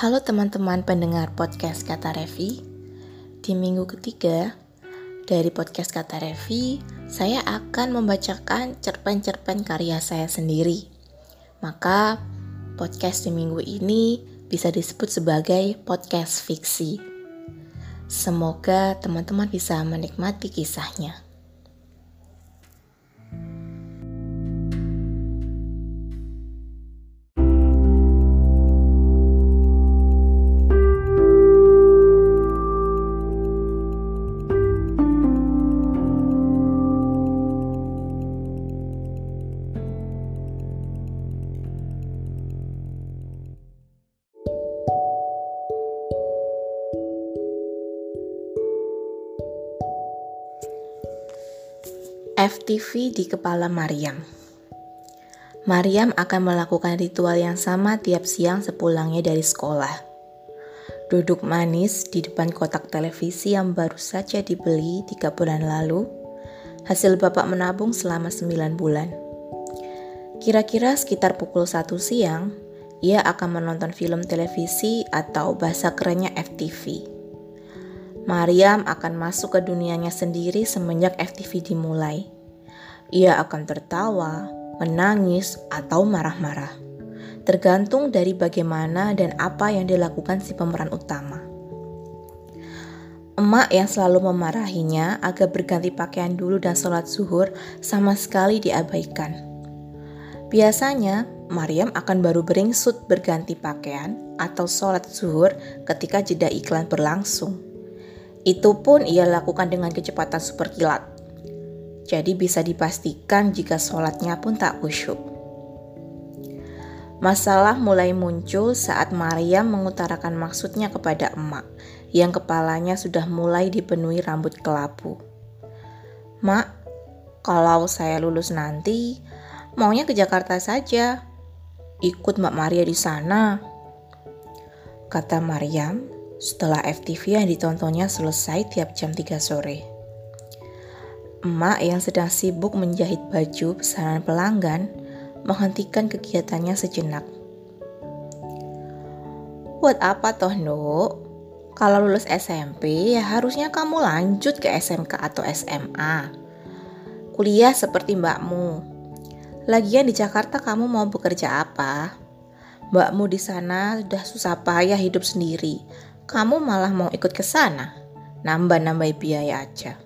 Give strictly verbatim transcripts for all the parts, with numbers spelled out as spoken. Halo teman-teman pendengar podcast Kata Revi. Di minggu ketiga dari podcast Kata Revi, saya akan membacakan cerpen-cerpen karya saya sendiri. Maka podcast di minggu ini bisa disebut sebagai podcast fiksi. Semoga teman-teman bisa menikmati kisahnya. F T V di kepala Mariam. Mariam akan melakukan ritual yang sama tiap siang sepulangnya dari sekolah. Duduk manis di depan kotak televisi yang baru saja dibeli tiga bulan lalu, hasil bapak menabung selama sembilan bulan. Kira-kira sekitar pukul satu siang, ia akan menonton film televisi atau bahasa kerennya F T V. Mariam akan masuk ke dunianya sendiri semenjak F T V dimulai. Ia akan tertawa, menangis, atau marah-marah. Tergantung dari bagaimana dan apa yang dilakukan si pemeran utama. Emak yang selalu memarahinya agar berganti pakaian dulu dan sholat zuhur sama sekali diabaikan. Biasanya, Mariam akan baru beringsut berganti pakaian atau sholat zuhur ketika jeda iklan berlangsung. Itu pun ia lakukan dengan kecepatan super kilat. Jadi bisa dipastikan jika sholatnya pun tak khusyuk. Masalah mulai muncul saat Mariam mengutarakan maksudnya kepada emak, yang kepalanya sudah mulai dipenuhi rambut kelabu. "Mak, kalau saya lulus nanti, maunya ke Jakarta saja. Ikut Mbak Maria di sana," kata Mariam setelah F T V yang ditontonnya selesai tiap jam tiga sore. Emak yang sedang sibuk menjahit baju pesanan pelanggan menghentikan kegiatannya sejenak. "Buat apa toh, Nduk? Kalau lulus S M P ya harusnya kamu lanjut ke S M K atau S M A. Kuliah seperti mbakmu. Lagian di Jakarta kamu mau bekerja apa? Mbakmu di sana sudah susah payah hidup sendiri. Kamu malah mau ikut ke sana, nambah-nambah biaya aja."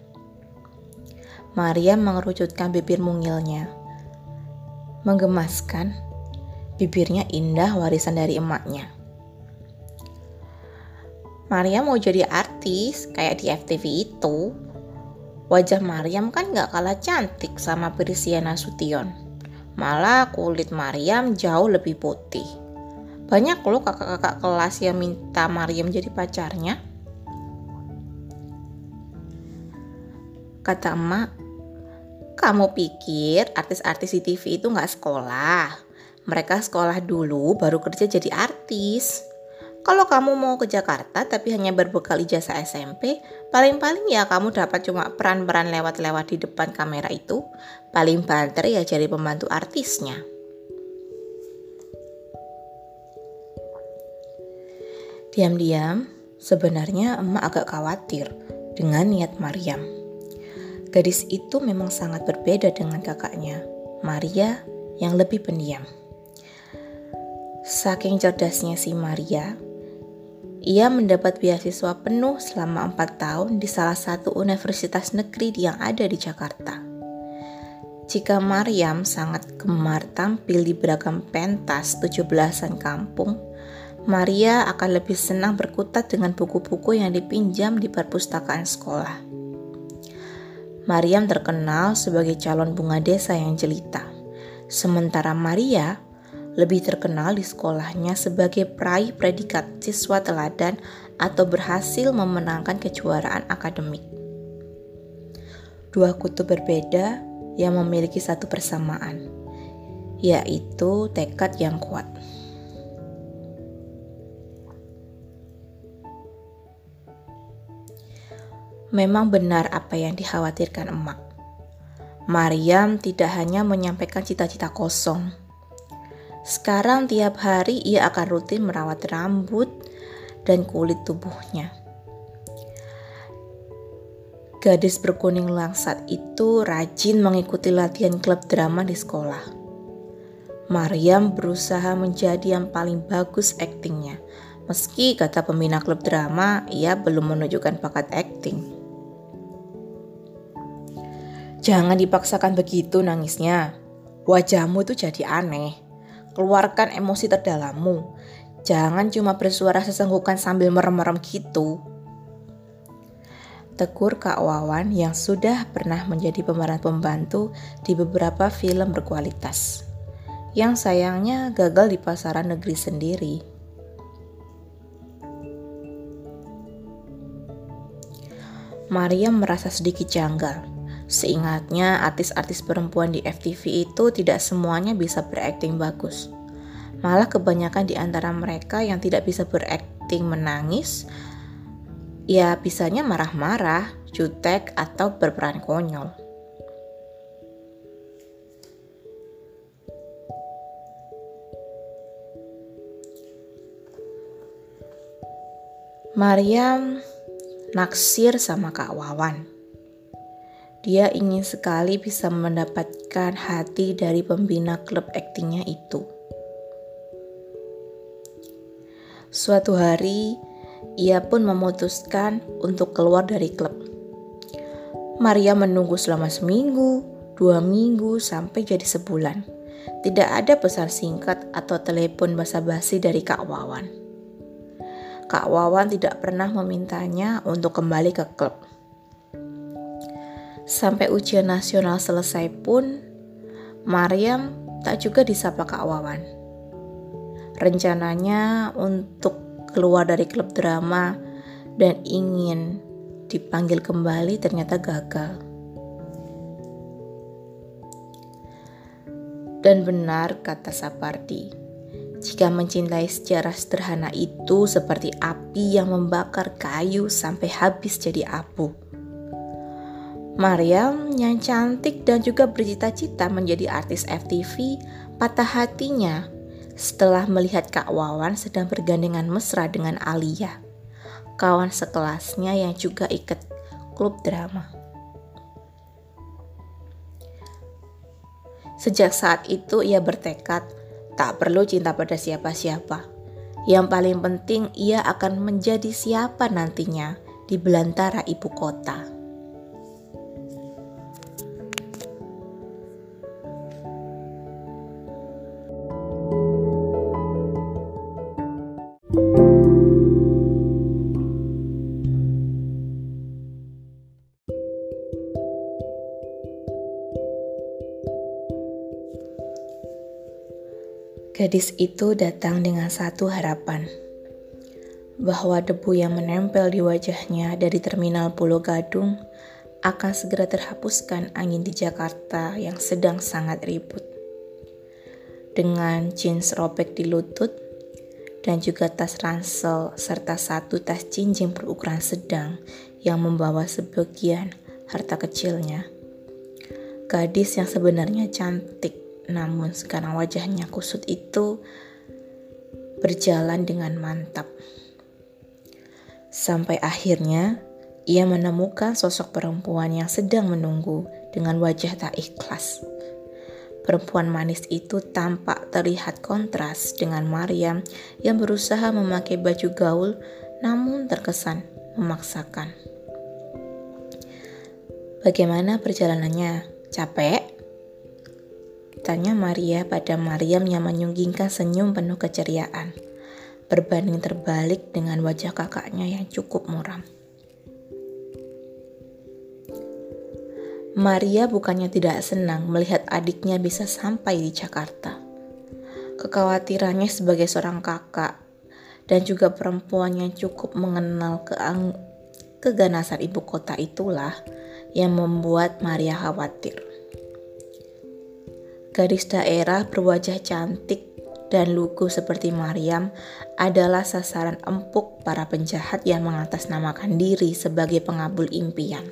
Maria mengerucutkan bibir mungilnya. Menggemaskan, bibirnya indah warisan dari emaknya. "Maria mau jadi artis kayak di F T V itu. Wajah Mariam kan gak kalah cantik sama Prisiana Sution. Malah kulit Mariam jauh lebih putih. Banyak loh kakak-kakak kelas yang minta Mariam jadi pacarnya," kata emak. "Kamu pikir artis-artis di T V itu gak sekolah? Mereka sekolah dulu baru kerja jadi artis. Kalau kamu mau ke Jakarta tapi hanya berbekal ijazah S M P, paling-paling ya kamu dapat cuma peran-peran lewat-lewat di depan kamera itu. Paling banter ya jadi pembantu artisnya." Diam-diam, sebenarnya emak agak khawatir dengan niat Mariam. Gadis itu memang sangat berbeda dengan kakaknya, Maria, yang lebih pendiam. Saking cerdasnya si Maria, ia mendapat beasiswa penuh selama empat tahun di salah satu universitas negeri yang ada di Jakarta. Jika Mariam sangat gemar tampil di beragam pentas tujuh belasan kampung, Maria akan lebih senang berkutat dengan buku-buku yang dipinjam di perpustakaan sekolah. Mariam terkenal sebagai calon bunga desa yang jelita, sementara Maria lebih terkenal di sekolahnya sebagai peraih predikat siswa teladan atau berhasil memenangkan kejuaraan akademik. Dua kutub berbeda yang memiliki satu persamaan, yaitu tekad yang kuat. Memang benar apa yang dikhawatirkan emak. Mariam tidak hanya menyampaikan cita-cita kosong. Sekarang tiap hari ia akan rutin merawat rambut dan kulit tubuhnya. Gadis berkuning langsat itu rajin mengikuti latihan klub drama di sekolah. Mariam berusaha menjadi yang paling bagus aktingnya, meski kata pembina klub drama ia belum menunjukkan bakat akting. Jangan dipaksakan begitu nangisnya, wajahmu itu jadi aneh. Keluarkan emosi terdalammu, jangan cuma bersuara sesenggukan sambil merem-merem gitu. Tegur Kak Wawan yang sudah pernah menjadi pemeran pembantu di beberapa film berkualitas, yang sayangnya gagal di pasaran negeri sendiri. Maria merasa sedikit janggal. Seingatnya artis-artis perempuan di F T V itu tidak semuanya bisa berakting bagus. Malah kebanyakan di antara mereka yang tidak bisa berakting menangis, ya bisanya marah-marah, jutek, atau berperan konyol. Mariam naksir sama Kak Wawan. Dia ingin sekali bisa mendapatkan hati dari pembina klub aktingnya itu. Suatu hari, ia pun memutuskan untuk keluar dari klub. Maria menunggu selama seminggu, dua minggu, sampai jadi sebulan. Tidak ada pesan singkat atau telepon basa-basi dari Kak Wawan. Kak Wawan tidak pernah memintanya untuk kembali ke klub. Sampai ujian nasional selesai pun, Mariam tak juga disapa Kak Wawan. Rencananya untuk keluar dari klub drama dan ingin dipanggil kembali ternyata gagal. Dan benar kata Sapardi, jika mencintai secara sederhana itu seperti api yang membakar kayu sampai habis jadi abu. Mariam yang cantik dan juga bercita-cita menjadi artis F T V patah hatinya setelah melihat Kak Wawan sedang bergandengan mesra dengan Alia, kawan sekelasnya yang juga ikut klub drama. Sejak saat itu ia bertekad tak perlu cinta pada siapa-siapa. Yang paling penting ia akan menjadi siapa nantinya di belantara ibu kota. Gadis itu datang dengan satu harapan, bahwa debu yang menempel di wajahnya dari terminal Pulau Gadung akan segera terhapuskan angin di Jakarta yang sedang sangat ribut. Dengan jeans robek di lutut dan juga tas ransel serta satu tas cincin berukuran sedang yang membawa sebagian harta kecilnya. Gadis yang sebenarnya cantik, namun sekarang wajahnya kusut itu berjalan dengan mantap. Sampai akhirnya ia menemukan sosok perempuan yang sedang menunggu dengan wajah tak ikhlas. Perempuan manis itu tampak terlihat kontras dengan Mariam yang berusaha memakai baju gaul namun terkesan memaksakan. Bagaimana perjalanannya? Capek? Tanya Maria pada Mariam yang menyunggingkan senyum penuh keceriaan, berbanding terbalik dengan wajah kakaknya yang cukup muram. Maria bukannya tidak senang melihat adiknya bisa sampai di Jakarta. Kekhawatirannya sebagai seorang kakak dan juga perempuan yang cukup mengenal keang- keganasan ibu kota itulah yang membuat Maria khawatir. Gadis daerah berwajah cantik dan lugu seperti Mariam adalah sasaran empuk para penjahat yang mengatasnamakan diri sebagai pengabul impian.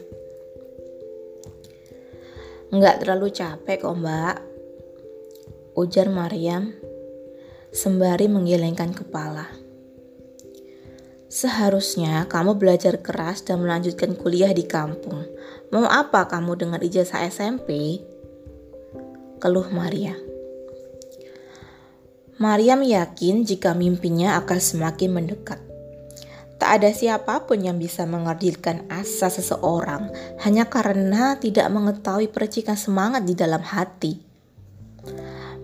Enggak terlalu capek kok mbak, ujar Mariam sembari menggelengkan kepala. Seharusnya kamu belajar keras dan melanjutkan kuliah di kampung. Mau apa kamu dengan ijazah S M P? Keluh Maria. Mariam yakin jika mimpinya akan semakin mendekat. Tak ada siapapun yang bisa mengerjilkan asa seseorang hanya karena tidak mengetahui percikan semangat di dalam hati.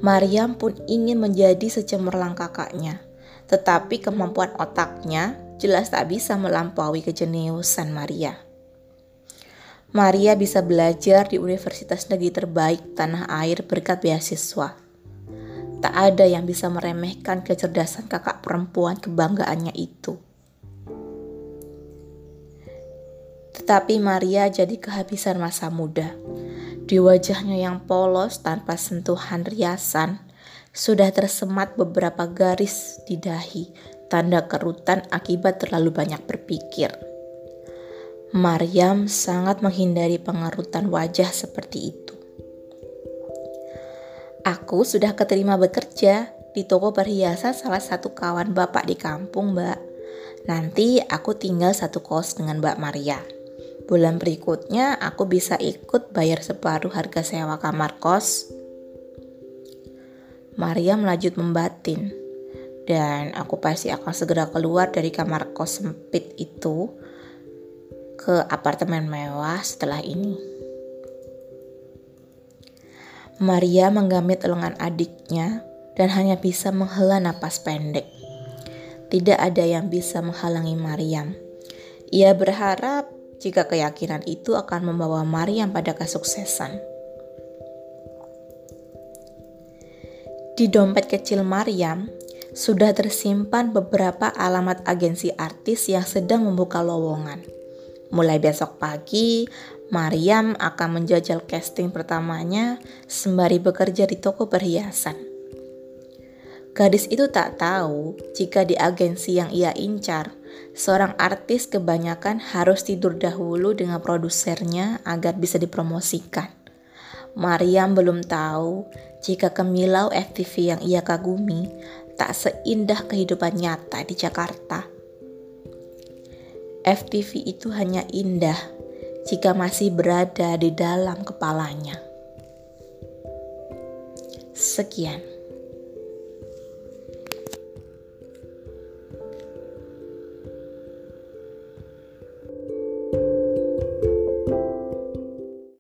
Mariam pun ingin menjadi secemerlang kakaknya, tetapi kemampuan otaknya jelas tak bisa melampaui kejeniusan Maria. Maria bisa belajar di universitas negeri terbaik tanah air berkat beasiswa. Tak ada yang bisa meremehkan kecerdasan kakak perempuan kebanggaannya itu. Tetapi Maria jadi kehabisan masa muda. Di wajahnya yang polos tanpa sentuhan riasan, sudah tersemat beberapa garis di dahi, tanda kerutan akibat terlalu banyak berpikir. Mariam sangat menghindari pengerutan wajah seperti itu. Aku sudah keterima bekerja di toko perhiasan salah satu kawan bapak di kampung, Mbak. Nanti aku tinggal satu kos dengan Mbak Maria. Bulan berikutnya aku bisa ikut bayar separuh harga sewa kamar kos. Maria lanjut membatin, dan aku pasti akan segera keluar dari kamar kos sempit itu ke apartemen mewah setelah ini. Maria menggamit lengan adiknya dan hanya bisa menghela napas pendek. Tidak ada yang bisa menghalangi Mariam. Ia berharap jika keyakinan itu akan membawa Mariam pada kesuksesan. Di dompet kecil Mariam sudah tersimpan beberapa alamat agensi artis yang sedang membuka lowongan. Mulai besok pagi, Mariam akan menjajal casting pertamanya sembari bekerja di toko perhiasan. Gadis itu tak tahu jika di agensi yang ia incar, seorang artis kebanyakan harus tidur dahulu dengan produsernya agar bisa dipromosikan. Mariam belum tahu jika kemilau F T V yang ia kagumi tak seindah kehidupan nyata di Jakarta. F T V itu hanya indah jika masih berada di dalam kepalanya. Sekian.